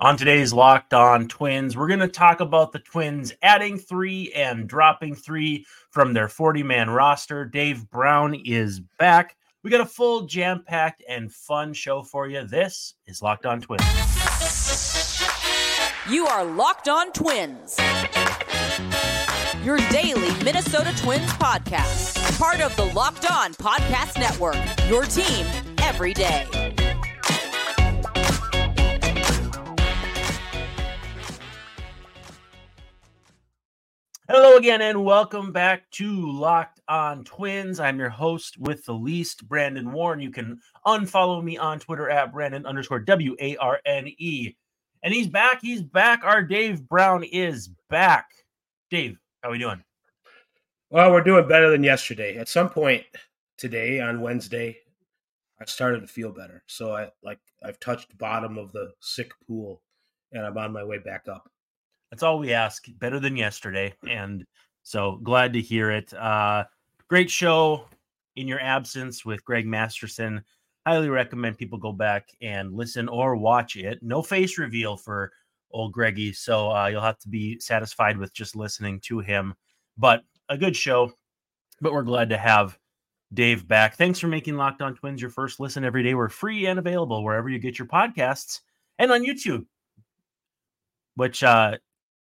On today's Locked On Twins, we're going to talk about the Twins adding 3 and dropping 3 from their 40-man roster. Dave Brown is back. We got a full jam-packed and fun show for you. This is Locked On Twins. You are Locked On Twins, your daily Minnesota Twins podcast, part of the Locked On Podcast Network, your team every day. Hello again, and welcome back to Locked On Twins. I'm your host with the least, Brandon Warren. You can unfollow me on Twitter at Brandon_WARNE. And he's back. Our Dave Brown is back. Dave, how are we doing? Well, we're doing better than yesterday. At some point today on Wednesday, I started to feel better. So I've touched bottom of the sick pool, and I'm on my way back up. That's all we ask. Better than yesterday. And so glad to hear it. Great show in your absence with Greg Masterson. Highly recommend people go back and listen or watch it. No face reveal for old Greggy. So you'll have to be satisfied with just listening to him, but a good show, but we're glad to have Dave back. Thanks for making Locked On Twins your first listen every day. We're free and available wherever you get your podcasts and on YouTube, which,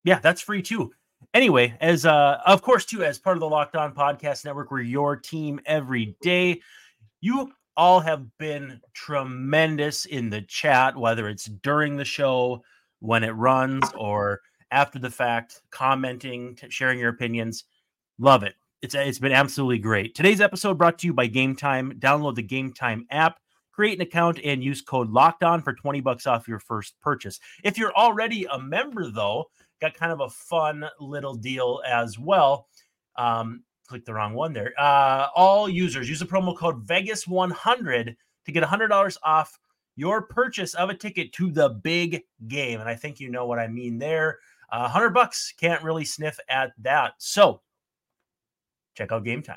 yeah, that's free too. Anyway, as of course, too, as part of the Locked On Podcast Network, we're your team every day. You all have been tremendous in the chat, whether it's during the show, when it runs, or after the fact, commenting, sharing your opinions. Love it. It's been absolutely great. Today's episode brought to you by Game Time. Download the Game Time app, create an account, and use code LOCKEDON for $20 off your first purchase. If you're already a member, though, got kind of a fun little deal as well. Clicked the wrong one there. All users use the promo code VEGAS100 to get $100 off your purchase of a ticket to the big game. And I think you know what I mean there. $100 can't really sniff at that. So check out Game Time.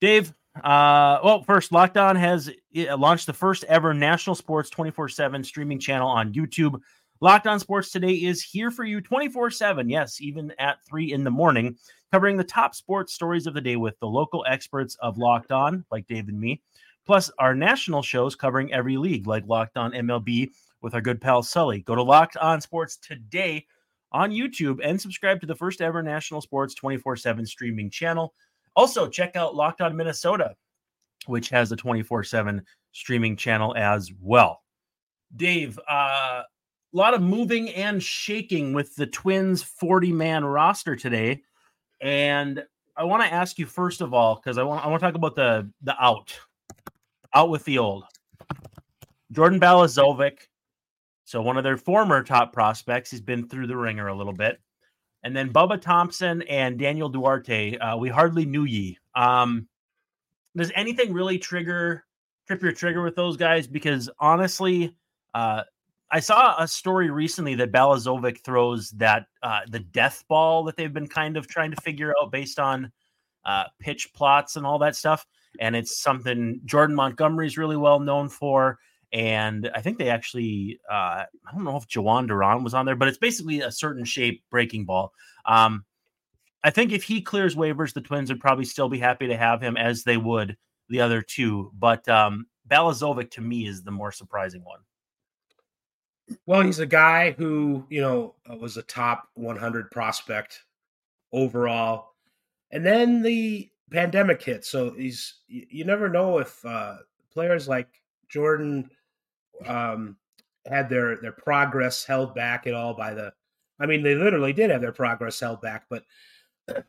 Dave, first, Locked On has launched the first ever national sports 24/7 streaming channel on YouTube. Locked On Sports Today is here for you 24/7, yes, even at 3 in the morning, covering the top sports stories of the day with the local experts of Locked On, like Dave and me, plus our national shows covering every league, like Locked On MLB with our good pal Sully. Go to Locked On Sports Today on YouTube and subscribe to the first ever national sports 24/7 streaming channel. Also, check out Locked On Minnesota, which has a 24/7 streaming channel as well. Dave, a lot of moving and shaking with the Twins 40-man roster today. And I want to ask you, first of all, because I want to talk about the out with the old. Jordan Balazovic, so one of their former top prospects, he's been through the ringer a little bit. And then Bubba Thompson and Daniel Duarte, we hardly knew ye. Does anything really trip your trigger with those guys? Because honestly, I saw a story recently that Balazovic throws that the death ball that they've been kind of trying to figure out based on pitch plots and all that stuff. And it's something Jordan Montgomery is really well known for. And I think they actually, I don't know if Jhoan Duran was on there, but it's basically a certain shape breaking ball. I think if he clears waivers, the Twins would probably still be happy to have him as they would the other two. But Balazovic to me is the more surprising one. Well, he's a guy who, was a top 100 prospect overall. And then the pandemic hit. So you never know if players like Jordan had their progress held back at all they literally did have their progress held back, but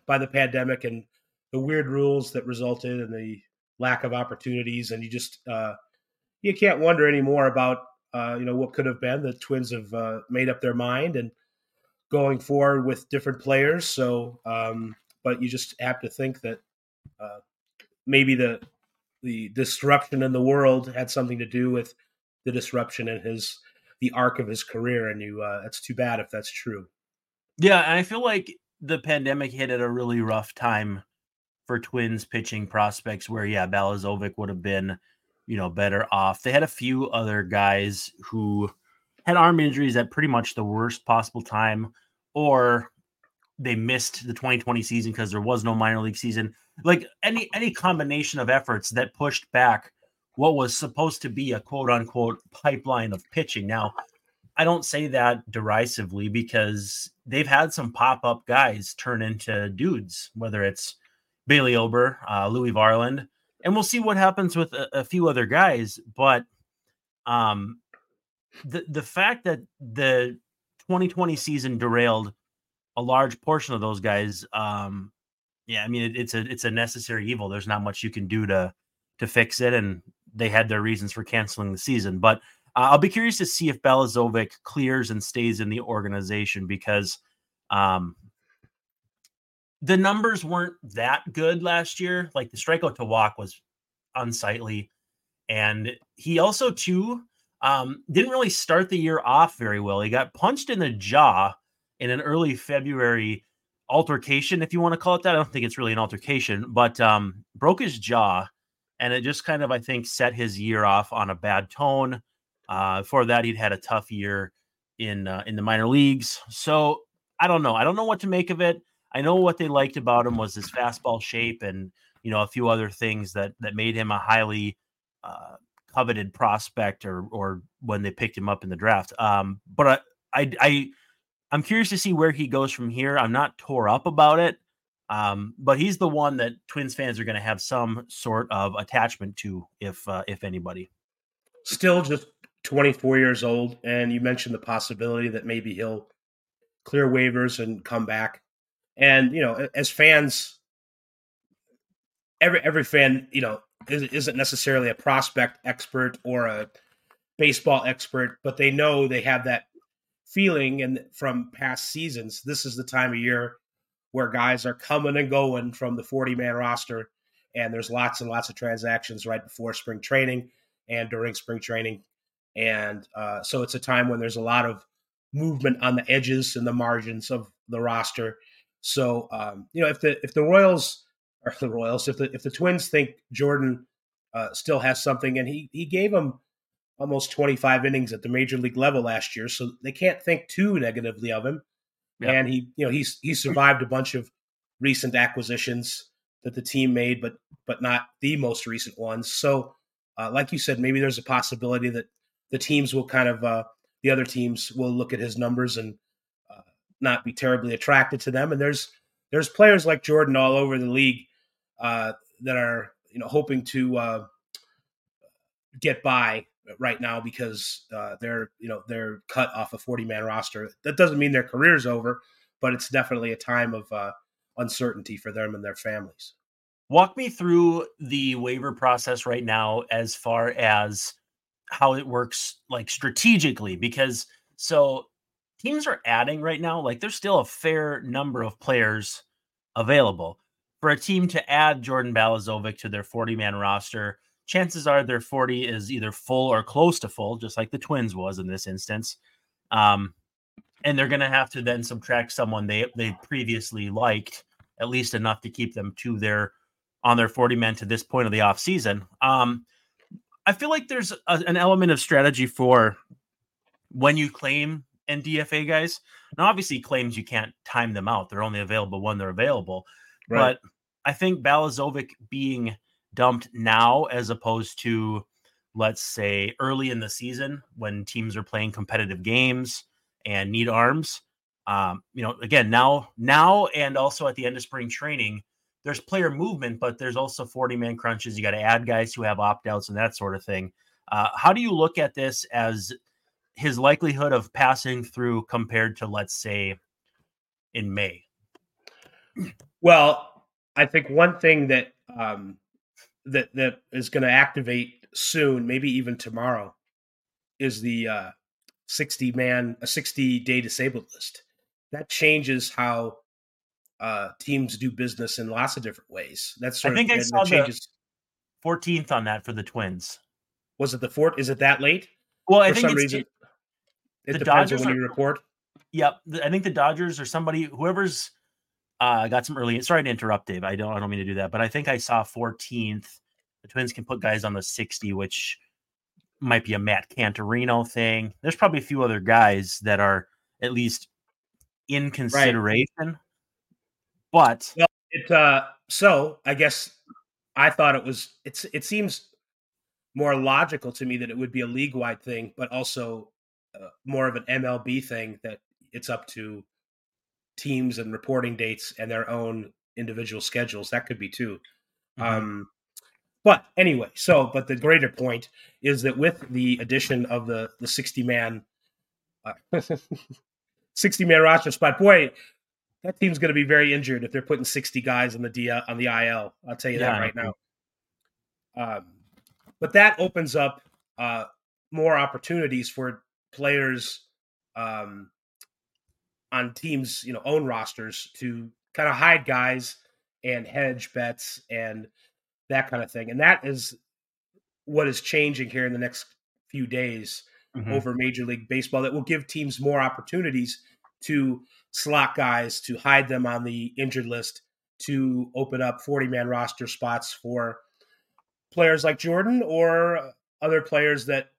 by the pandemic and the weird rules that resulted and the lack of opportunities. And you just, you can't wonder anymore about, what could have been. The Twins have made up their mind and going forward with different players. So, but you just have to think that maybe the disruption in the world had something to do with the disruption in the arc of his career. And that's too bad if that's true. Yeah. And I feel like the pandemic hit at a really rough time for Twins pitching prospects where, yeah, Balazovic would have been better off. They had a few other guys who had arm injuries at pretty much the worst possible time, or they missed the 2020 season because there was no minor league season. Like any combination of efforts that pushed back what was supposed to be a quote unquote pipeline of pitching. Now, I don't say that derisively because they've had some pop-up guys turn into dudes, whether it's Bailey Ober, Louis Varland, and we'll see what happens with a few other guys. But the fact that the 2020 season derailed a large portion of those guys, it's a necessary evil. There's not much you can do to fix it, and they had their reasons for canceling the season. But I'll be curious to see if Balazovic clears and stays in the organization because the numbers weren't that good last year. Like the strikeout to walk was unsightly. And he also, too, didn't really start the year off very well. He got punched in the jaw in an early February altercation, if you want to call it that. I don't think it's really an altercation, but broke his jaw. And it just kind of, I think, set his year off on a bad tone. Before that, he'd had a tough year in the minor leagues. So I don't know. I don't know what to make of it. I know what they liked about him was his fastball shape and, you know, a few other things that made him a highly coveted prospect or when they picked him up in the draft. But I'm curious to see where he goes from here. I'm not tore up about it. But he's the one that Twins fans are going to have some sort of attachment to, if anybody. Still just 24 years old, and you mentioned the possibility that maybe he'll clear waivers and come back. And, you know, as fans, every fan, you know, isn't necessarily a prospect expert or a baseball expert, but they know they have that feeling and from past seasons. This is the time of year where guys are coming and going from the 40-man roster, and there's lots and lots of transactions right before spring training and during spring training. And so it's a time when there's a lot of movement on the edges and the margins of the roster. So if the Twins think Jordan still has something, and he gave him almost 25 innings at the major league level last year, so they can't think too negatively of him. Yeah. And he survived a bunch of recent acquisitions that the team made, but not the most recent ones. So like you said, maybe there's a possibility that the teams will kind of the other teams will look at his numbers and not be terribly attracted to them. And there's players like Jordan all over the league that are, you know, hoping to get by right now because they're cut off a 40-man roster. That doesn't mean their career's over, but it's definitely a time of uncertainty for them and their families. Walk me through the waiver process right now as far as how it works, like strategically, because so teams are adding right now. Like there's still a fair number of players available for a team to add Jordan Balazovic to their 40-man roster. Chances are their 40 is either full or close to full, just like the Twins was in this instance. And they're going to have to then subtract someone they previously liked, at least enough to keep them to on their 40-man to this point of the offseason. I feel like there's an element of strategy for when you claim and DFA guys. Now, obviously claims, you can't time them out. They're only available when they're available. Right. But I think Balazovic being dumped now, as opposed to, let's say, early in the season when teams are playing competitive games and need arms, again, now, and also at the end of spring training, there's player movement, but there's also 40-man crunches. You got to add guys who have opt-outs and that sort of thing. How do you look at this as his likelihood of passing through compared to, let's say, in May? Well, I think one thing that that is going to activate soon, maybe even tomorrow, is the 60-day disabled list. That changes how teams do business in lots of different ways. I saw the 14th on that for the Twins. Was it the 4th? Is it that late? Well, I think it depends on when you record. Yep. I think the Dodgers or somebody, whoever's got some early. Sorry to interrupt, Dave. I don't mean to do that, but I think I saw 14th. The Twins can put guys on the 60, which might be a Matt Canterino thing. There's probably a few other guys that are at least in consideration. Right. But well, so I guess I thought it seems more logical to me that it would be a league-wide thing, but also more of an MLB thing that it's up to teams and reporting dates and their own individual schedules. That could be too. Mm-hmm. But anyway, but the greater point is that with the addition of the 60-man roster spot, boy, that team's going to be very injured if they're putting 60 guys on the IL. I'll tell you that right now. But that opens up more opportunities for players on teams, own rosters to kind of hide guys and hedge bets and that kind of thing. And that is what is changing here in the next few days over Major League Baseball that will give teams more opportunities to slot guys, to hide them on the injured list, to open up 40-man roster spots for players like Jordan or other players that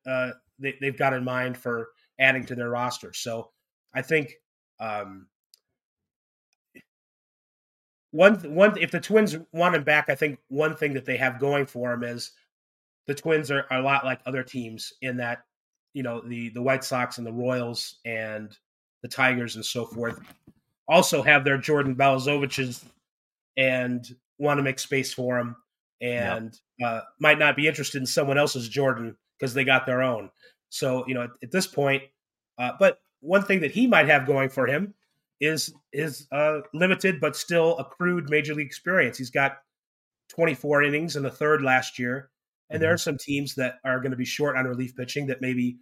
they've got in mind for adding to their roster. So I think if the Twins want him back, I think one thing that they have going for him is the Twins are a lot like other teams in that, the White Sox and the Royals and the Tigers and so forth also have their Jordan Balazovic's and want to make space for him and might not be interested in someone else's Jordan because they got their own. So, at this point, but one thing that he might have going for him is limited but still accrued Major League experience. He's got 24 innings in the third last year, and there are some teams that are going to be short on relief pitching that maybe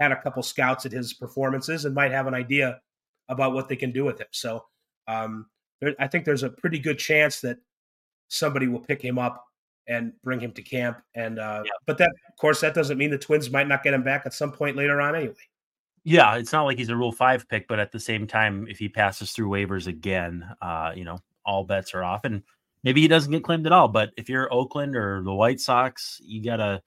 had a couple scouts at his performances and might have an idea about what they can do with him. So I think there's a pretty good chance that somebody will pick him up and bring him to camp. And but that, of course, that doesn't mean the Twins might not get him back at some point later on anyway. Yeah, it's not like he's a Rule 5 pick, but at the same time, if he passes through waivers again, all bets are off. And maybe he doesn't get claimed at all, but if you're Oakland or the White Sox, you got a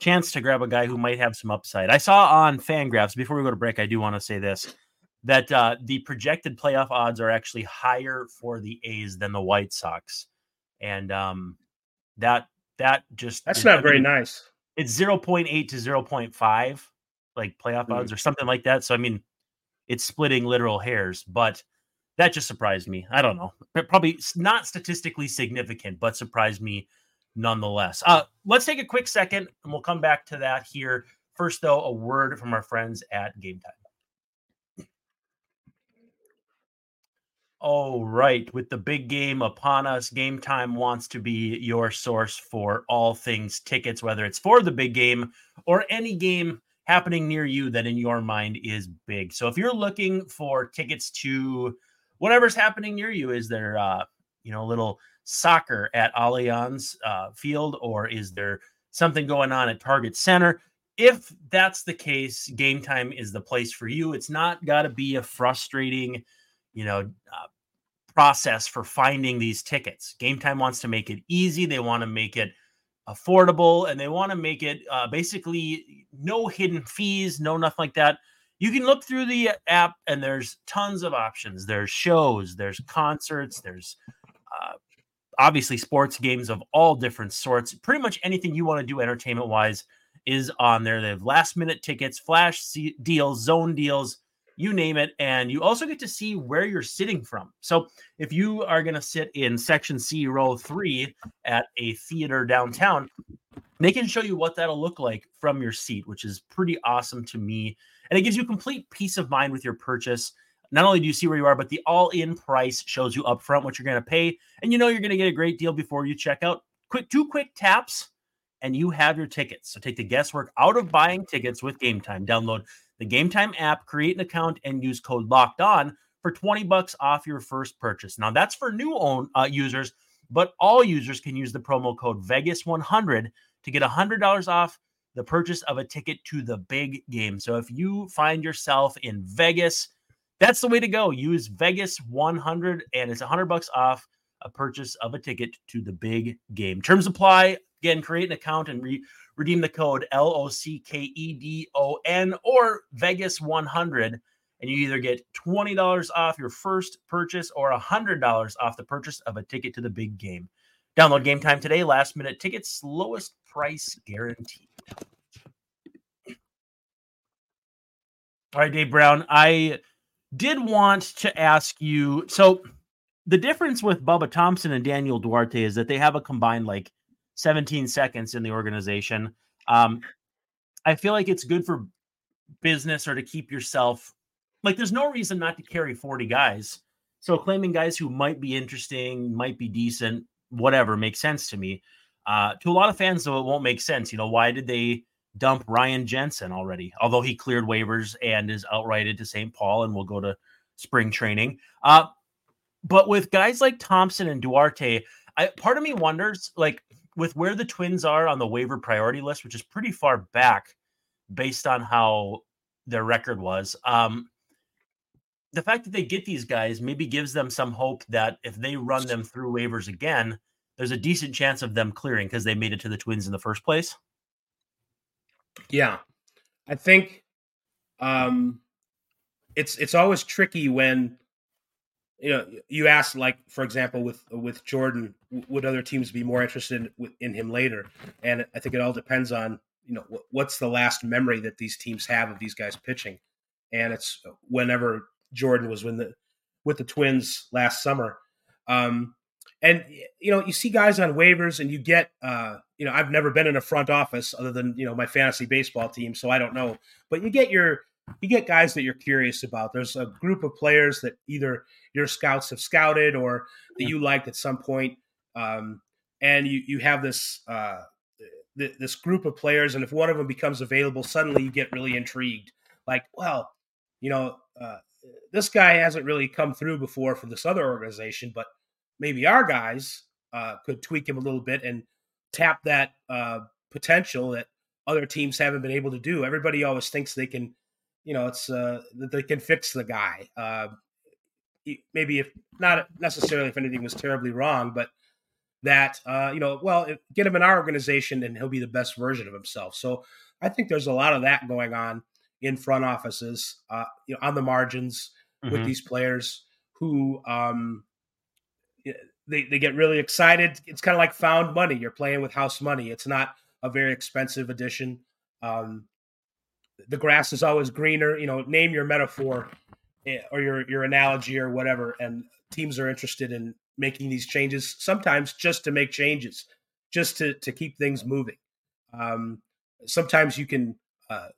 chance to grab a guy who might have some upside. I saw on Fangraphs, before we go to break, I do want to say this, that the projected playoff odds are actually higher for the A's than the White Sox. And that's not very nice. It's 0.8 to 0.5. like playoff odds or something like that. So, I mean, it's splitting literal hairs, but that just surprised me. I don't know. Probably not statistically significant, but surprised me nonetheless. Let's take a quick second and we'll come back to that here. First, though, a word from our friends at Game Time. All right. With the big game upon us, Game Time wants to be your source for all things tickets, whether it's for the big game or any game happening near you that in your mind is big. So if you're looking for tickets to whatever's happening near you, is there a little soccer at Allianz Field, or is there something going on at Target Center? If that's the case, Game Time is the place for you. It's not got to be a frustrating, process for finding these tickets. Game Time wants to make it easy. They want to make it affordable, and they want to make it basically no hidden fees, no nothing like that. You can look through the app and there's tons of options. There's shows, there's concerts, there's obviously sports games of all different sorts. Pretty much anything you want to do entertainment wise is on there. They have last minute tickets, flash deals, zone deals, you name it. And you also get to see where you're sitting from. So if you are going to sit in section C, row 3 at a theater downtown, they can show you what that'll look like from your seat, which is pretty awesome to me. And it gives you complete peace of mind with your purchase. Not only do you see where you are, but the all-in price shows you up front what you're going to pay. And you're going to get a great deal before you check out. Two quick taps and you have your tickets. So take the guesswork out of buying tickets with Game Time. Download the Game Time app, create an account, and use code LOCKEDON for $20 off your first purchase. Now, that's for new users, but all users can use the promo code VEGAS100 to get $100 off the purchase of a ticket to the big game. So if you find yourself in Vegas, that's the way to go. Use VEGAS100, and it's $100 off a purchase of a ticket to the big game. Terms apply. Again, create an account and redeem the code LOCKEDON or Vegas100, and you either get $20 off your first purchase or $100 off the purchase of a ticket to the big game. Download Game Time today. Last-minute tickets, lowest price guaranteed. All right, Dave Brown, I did want to ask you, so the difference with Bubba Thompson and Daniel Duarte is that they have a combined like 17 seconds in the organization. I feel like it's good for business or to keep yourself, like there's no reason not to carry 40 guys. So claiming guys who might be interesting, might be decent, whatever, makes sense to me. To a lot of fans, though, it won't make sense. You know, why did they dump Ryan Jensen already? Although he cleared waivers and is outrighted to St. Paul and will go to spring training. But with guys like Thompson and Duarte, part of me wonders, like, with where the Twins are on the waiver priority list, which is pretty far back based on how their record was. The fact that they get these guys maybe gives them some hope that if they run them through waivers again, there's a decent chance of them clearing because they made it to the Twins in the first place. Yeah, I think it's always tricky when, you know, you ask, like, for example, with Jordan, would other teams be more interested in him later? And I think it all depends on, you know, what's the last memory that these teams have of these guys pitching. And it's whenever Jordan was with the Twins last summer. And, you know, you see guys on waivers and you get, you know, I've never been in a front office other than, you know, my fantasy baseball team, so I don't know. But you get you get guys that you're curious about. There's a group of players that either your scouts have scouted or that you liked at some point. And you have this, this group of players. And if one of them becomes available, suddenly you get really intrigued. Like, well, you know, this guy hasn't really come through before for this other organization, but maybe our guys could tweak him a little bit and tap that potential that other teams haven't been able to do. Everybody always thinks they can, you know, it's that they can fix the guy. Maybe if not necessarily if anything was terribly wrong, but that, you know, well, get him in our organization and he'll be the best version of himself. So I think there's a lot of that going on in front offices, you know, on the margins with these players who they get really excited. It's kind of like found money. You're playing with house money. It's not a very expensive addition. The grass is always greener, you know, name your metaphor or your analogy or whatever. And teams are interested in making these changes, sometimes just to make changes, just to keep things moving. Sometimes you can,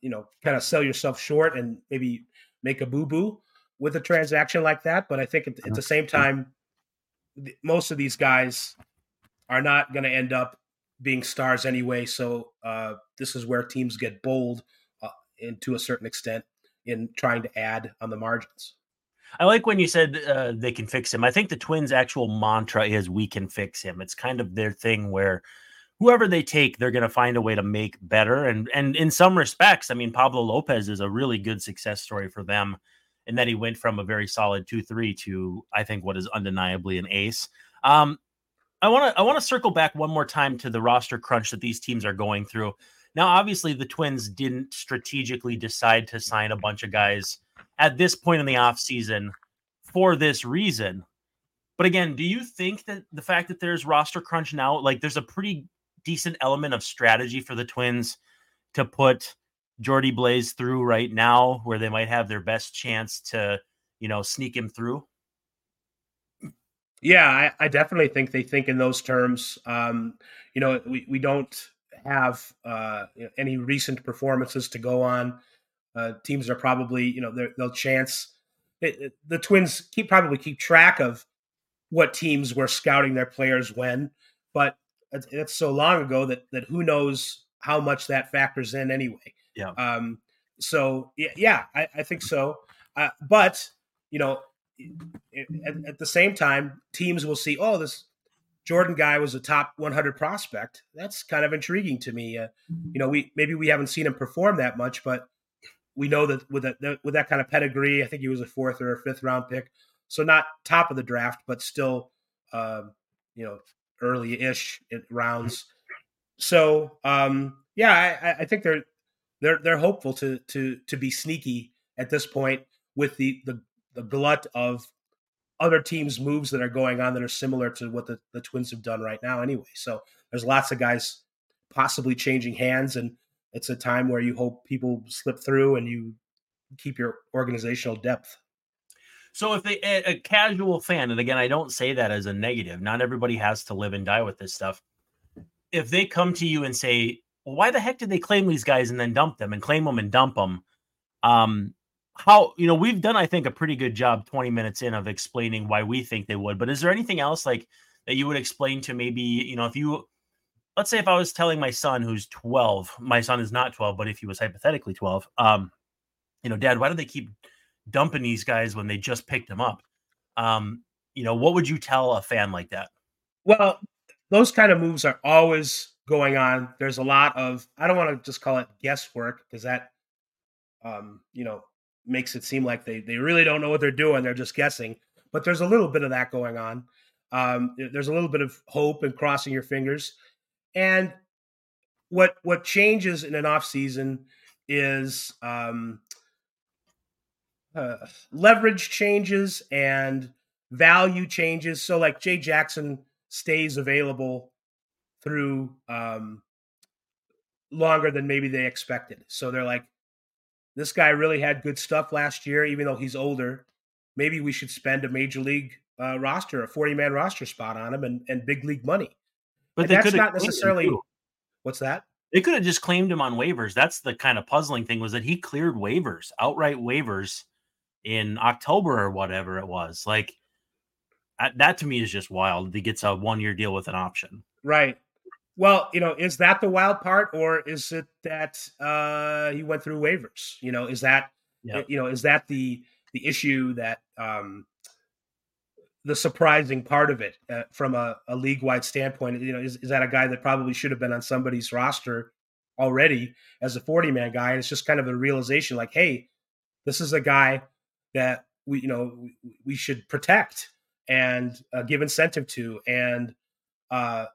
you know, kind of sell yourself short and maybe make a boo-boo with a transaction like that. But I think at the same time, most of these guys are not going to end up being stars anyway. So this is where teams get bold and to a certain extent in trying to add on the margins. I like when you said they can fix him. I think the Twins' actual mantra is we can fix him. It's kind of their thing where whoever they take, they're going to find a way to make better. And in some respects, I mean, Pablo Lopez is a really good success story for them in that he went from a very solid 2-3 to, I think, what is undeniably an ace. I want to circle back one more time to the roster crunch that these teams are going through. Now, obviously, the Twins didn't strategically decide to sign a bunch of guys at this point in the offseason for this reason. But again, do you think that the fact that there's roster crunch now, like there's a pretty decent element of strategy for the Twins to put Jordy Blaze through right now where they might have their best chance to, you know, sneak him through? Yeah, I definitely think they think in those terms. You know, we don't have any recent performances to go on. Teams are probably, you know, they'll chance. The Twins probably keep track of what teams were scouting their players when, but it's so long ago that who knows how much that factors in anyway. Yeah. So yeah, I think so. But you know, at the same time, teams will see, oh, this Jordan guy was a top 100 prospect. That's kind of intriguing to me. You know, we haven't seen him perform that much, but we know that with that kind of pedigree, I think he was a 4th or 5th round pick. So not top of the draft, but still, you know, early-ish rounds. So I think they're hopeful to be sneaky at this point with the glut of other teams' moves that are going on that are similar to what the Twins have done right now anyway. So there's lots of guys possibly changing hands, and it's a time where you hope people slip through and you keep your organizational depth. So if a casual fan, and again, I don't say that as a negative, not everybody has to live and die with this stuff. If they come to you and say, well, why the heck did they claim these guys and then dump them and claim them and dump them? We've done, I think, a pretty good job 20 minutes in of explaining why we think they would, but is there anything else like that you would explain to maybe, let's say if I was telling my son who's 12, my son is not 12, but if he was hypothetically 12, Dad, why do they keep dumping these guys when they just picked them up? What would you tell a fan like that? Well, those kind of moves are always going on. There's a lot of, I don't want to just call it guesswork because that, makes it seem like they really don't know what they're doing. They're just guessing, but there's a little bit of that going on. There's a little bit of hope and crossing your fingers. And what changes in an off season is, leverage changes and value changes. So like Jay Jackson stays available through longer than maybe they expected. So they're like, this guy really had good stuff last year, even though he's older. Maybe we should spend a major league roster, a 40-man roster spot on him and big league money. But that's not necessarily – what's that? They could have just claimed him on waivers. That's the kind of puzzling thing was that he cleared waivers, outright waivers in October or whatever it was. Like that to me is just wild. He gets a one-year deal with an option. Right. Well, is that the wild part or is it that he went through waivers? Is that the issue that the surprising part of it from a league-wide standpoint, is that a guy that probably should have been on somebody's roster already as a 40-man guy? And it's just kind of a realization like, hey, this is a guy that we should protect and give incentive to. And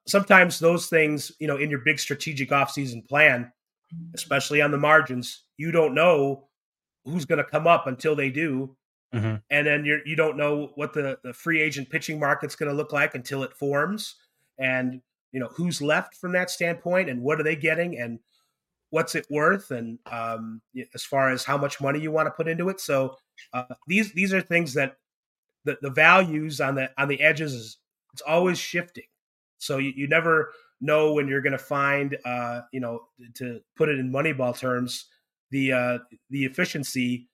sometimes those things, in your big strategic offseason plan, especially on the margins, you don't know who's going to come up until they do. Mm-hmm. And then you don't know what the free agent pitching market's going to look like until it forms, and who's left from that standpoint, and what are they getting, and what's it worth, and as far as how much money you want to put into it. So these are things that the values on the edges it's always shifting. So you never know when you're going to find to put it in Moneyball terms, the efficiency.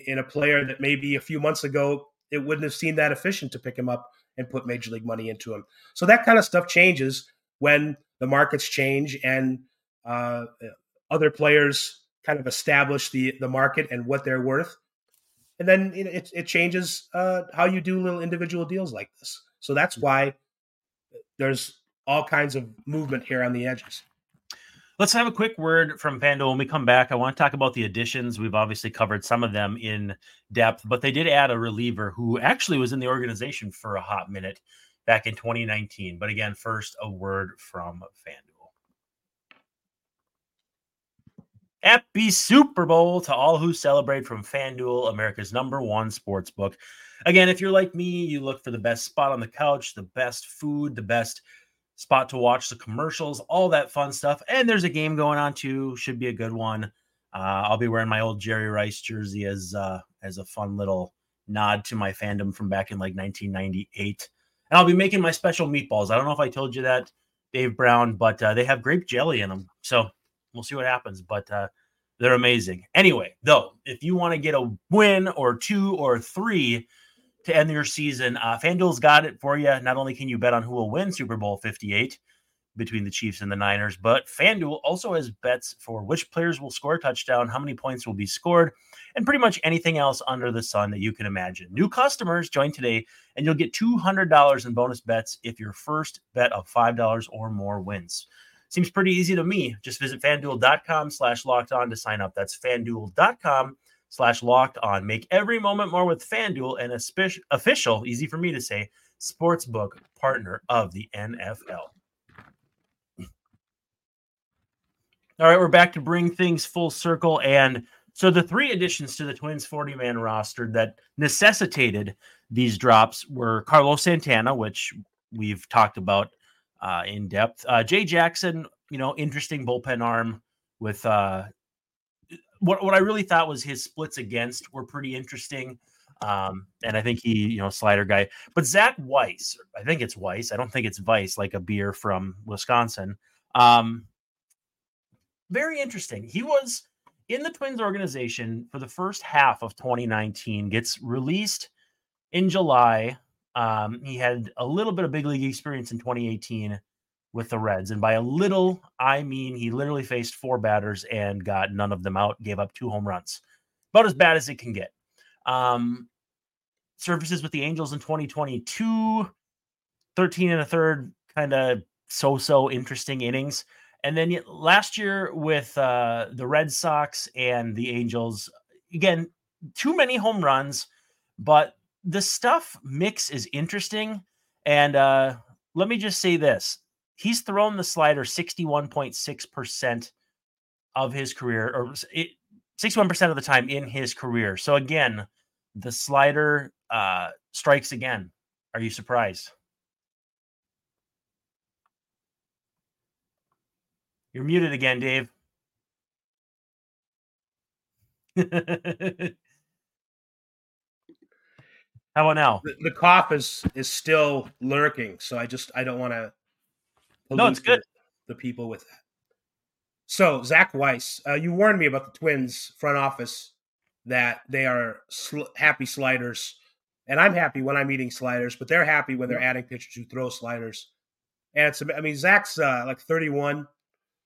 In a player that maybe a few months ago, it wouldn't have seemed that efficient to pick him up and put major league money into him. So that kind of stuff changes when the markets change and other players kind of establish the market and what they're worth. And then it changes how you do little individual deals like this. So that's why there's all kinds of movement here on the edges. Let's have a quick word from FanDuel. When we come back, I want to talk about the additions. We've obviously covered some of them in depth, but they did add a reliever who actually was in the organization for a hot minute back in 2019. But again, first, a word from FanDuel. Happy Super Bowl to all who celebrate from FanDuel, America's #1 sportsbook. Again, if you're like me, you look for the best spot on the couch, the best food, the best spot to watch the commercials, all that fun stuff. And there's a game going on too. Should be a good one. I'll be wearing my old Jerry Rice jersey as a fun little nod to my fandom from back in like 1998. And I'll be making my special meatballs. I don't know if I told you that, Dave Brown, but they have grape jelly in them. So we'll see what happens, but they're amazing. Anyway, though, if you want to get a win or two or three to end your season, FanDuel's got it for you. Not only can you bet on who will win Super Bowl 58 between the Chiefs and the Niners, but FanDuel also has bets for which players will score a touchdown, how many points will be scored, and pretty much anything else under the sun that you can imagine. New customers join today, and you'll get $200 in bonus bets if your first bet of $5 or more wins. Seems pretty easy to me. Just visit FanDuel.com/LockedOn to sign up. That's FanDuel.com/LockedOn. Make every moment more with FanDuel, an official, easy for me to say, sportsbook partner of the NFL. All right, we're back to bring things full circle. And so the three additions to the Twins 40-man roster that necessitated these drops were Carlos Santana, which we've talked about in depth. Jay Jackson, interesting bullpen arm with what I really thought was his splits against were pretty interesting. And I think he, slider guy. But Zack Weiss, I think it's Weiss. I don't think it's Vice, like a beer from Wisconsin. Very interesting. He was in the Twins organization for the first half of 2019, gets released in July. He had a little bit of big league experience in 2018 with the Reds. And by a little, I mean he literally faced four batters and got none of them out, gave up two home runs. About as bad as it can get. Services with the Angels in 2022, 13 and a third, kind of so-so interesting innings. And then last year with the Red Sox and the Angels, again, too many home runs, but the stuff mix is interesting. And let me just say this. He's thrown the slider 61.6% of his career, or 61% of the time in his career. So again, the slider strikes again. Are you surprised? You're muted again, Dave. How about now? The cough is still lurking, so I don't want to. No, it's good. The people with that. So Zack Weiss, you warned me about the Twins front office that they are happy sliders, and I'm happy when I'm eating sliders, but they're happy when they're adding pitchers who throw sliders. And it's, Zach's like 31.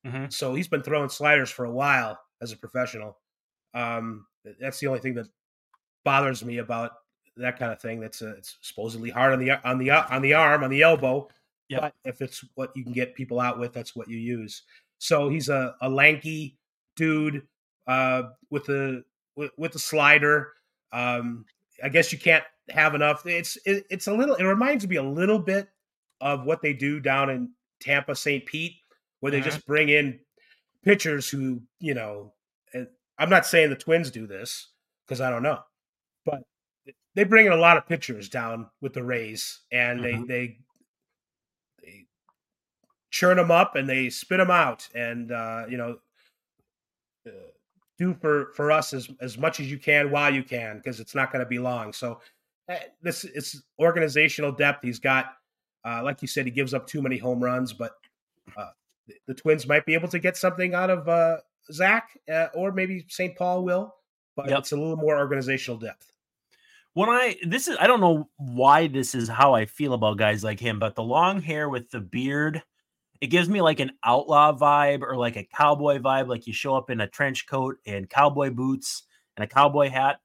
Mm-hmm. So he's been throwing sliders for a while as a professional. That's the only thing that bothers me about that kind of thing. It's supposedly hard on the arm, on the elbow. Yep. But if it's what you can get people out with, that's what you use. So he's a lanky dude with a slider. I guess you can't have enough. It's a little. It reminds me a little bit of what they do down in Tampa, St. Pete, where they just bring in pitchers who, I'm not saying the Twins do this because I don't know, but they bring in a lot of pitchers down with the Rays, and they churn them up and they spit them out, and do for us as much as you can while you can, because it's not going to be long. So this is organizational depth. He's got, like you said, he gives up too many home runs, but. The Twins might be able to get something out of Zack, or maybe St. Paul will, but it's a little more organizational depth. I don't know why this is how I feel about guys like him, but the long hair with the beard, it gives me like an outlaw vibe or like a cowboy vibe. Like you show up in a trench coat and cowboy boots and a cowboy hat.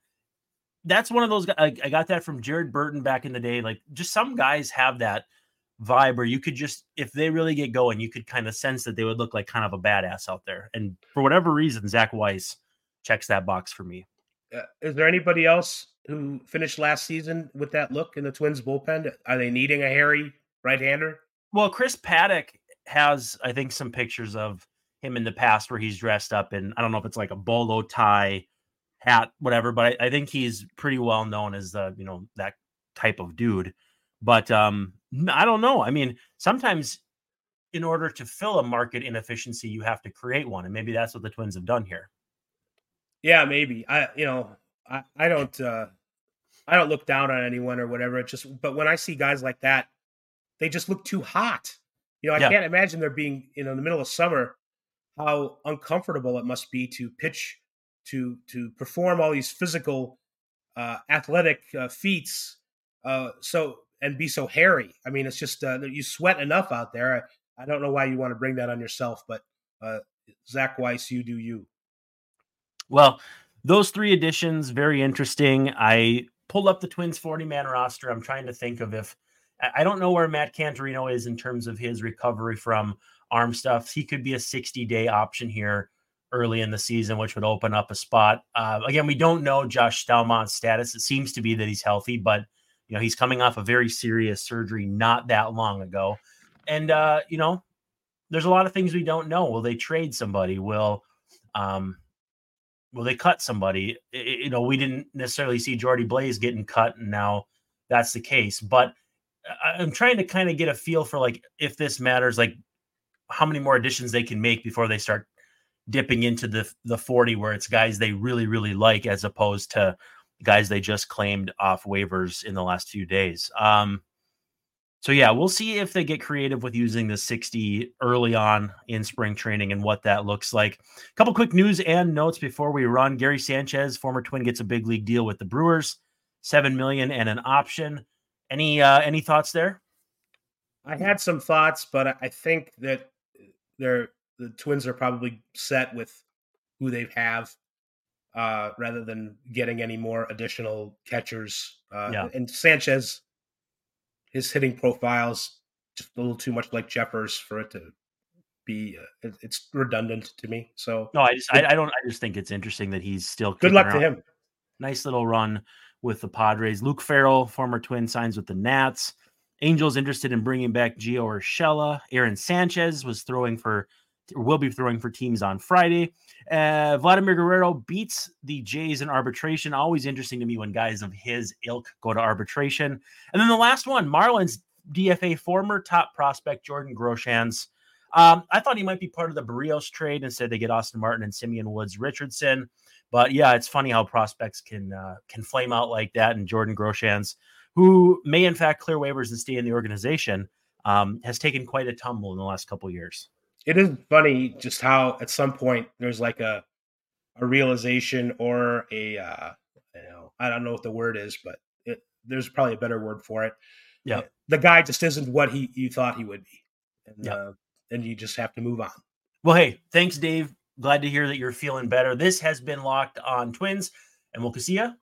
That's one of those. I got that from Jared Burton back in the day. Like just some guys have that vibe, or you could just, if they really get going, you could kind of sense that they would look like kind of a badass out there. And for whatever reason, Zack Weiss checks that box for me. Is there anybody else who finished last season with that look in the Twins bullpen? Are they needing a hairy right-hander? Well, Chris Paddock has, I think, some pictures of him in the past where he's dressed up in, I don't know if it's like a bolo tie, hat, whatever, but I think he's pretty well known as the, that type of dude. But I don't know. I mean, sometimes in order to fill a market inefficiency, you have to create one. And maybe that's what the Twins have done here. Yeah, maybe. I don't look down on anyone or whatever. But when I see guys like that, they just look too hot. I can't imagine there being, in the middle of summer, how uncomfortable it must be to pitch, to perform all these physical, athletic feats. And be so hairy. I mean, it's just you sweat enough out there. I don't know why you want to bring that on yourself, but Zack Weiss, you do you. Well, those three additions, very interesting. I pulled up the Twins 40-man roster. I'm trying to think of if – I don't know where Matt Canterino is in terms of his recovery from arm stuff. He could be a 60-day option here early in the season, which would open up a spot. Again, we don't know Josh Stelmont's status. It seems to be that he's healthy, but – he's coming off a very serious surgery not that long ago. And, there's a lot of things we don't know. Will they trade somebody? Will they cut somebody? You know, we didn't necessarily see Jordy Blaze getting cut, and now that's the case. But I'm trying to kind of get a feel for, like, if this matters, like how many more additions they can make before they start dipping into the 40, where it's guys they really, really like, as opposed to guys they just claimed off waivers in the last few days. So yeah, we'll see if they get creative with using the 60 early on in spring training and what that looks like. A couple quick news and notes before we run. Gary Sanchez, former Twin, gets a big league deal with the Brewers, $7 million and an option. Any thoughts there? I had some thoughts, but I think that the Twins are probably set with who they have, rather than getting any more additional catchers. And Sanchez, his hitting profile's just a little too much like Jeffers for it to be. It's redundant to me. So no, I just think it's interesting that he's still good luck around. To him. Nice little run with the Padres. Luke Farrell, former Twin, signs with the Nats. Angels interested in bringing back Gio Urshela. Aaron Sanchez will be throwing for teams on Friday. Vladimir Guerrero beats the Jays in arbitration. Always interesting to me when guys of his ilk go to arbitration. And then the last one, Marlins DFA former top prospect Jordan Groshans. I thought he might be part of the Barrios trade. Instead, they get Austin Martin and Simeon Woods-Richardson. But yeah, it's funny how prospects can flame out like that. And Jordan Groshans, who may in fact clear waivers and stay in the organization, has taken quite a tumble in the last couple of years. It is funny just how at some point there's like a realization or I don't know what the word is, but there's probably a better word for it. Yeah. The guy just isn't what you thought he would be. And then you just have to move on. Well, hey, thanks, Dave. Glad to hear that you're feeling better. This has been Locked On Twins, and we'll see you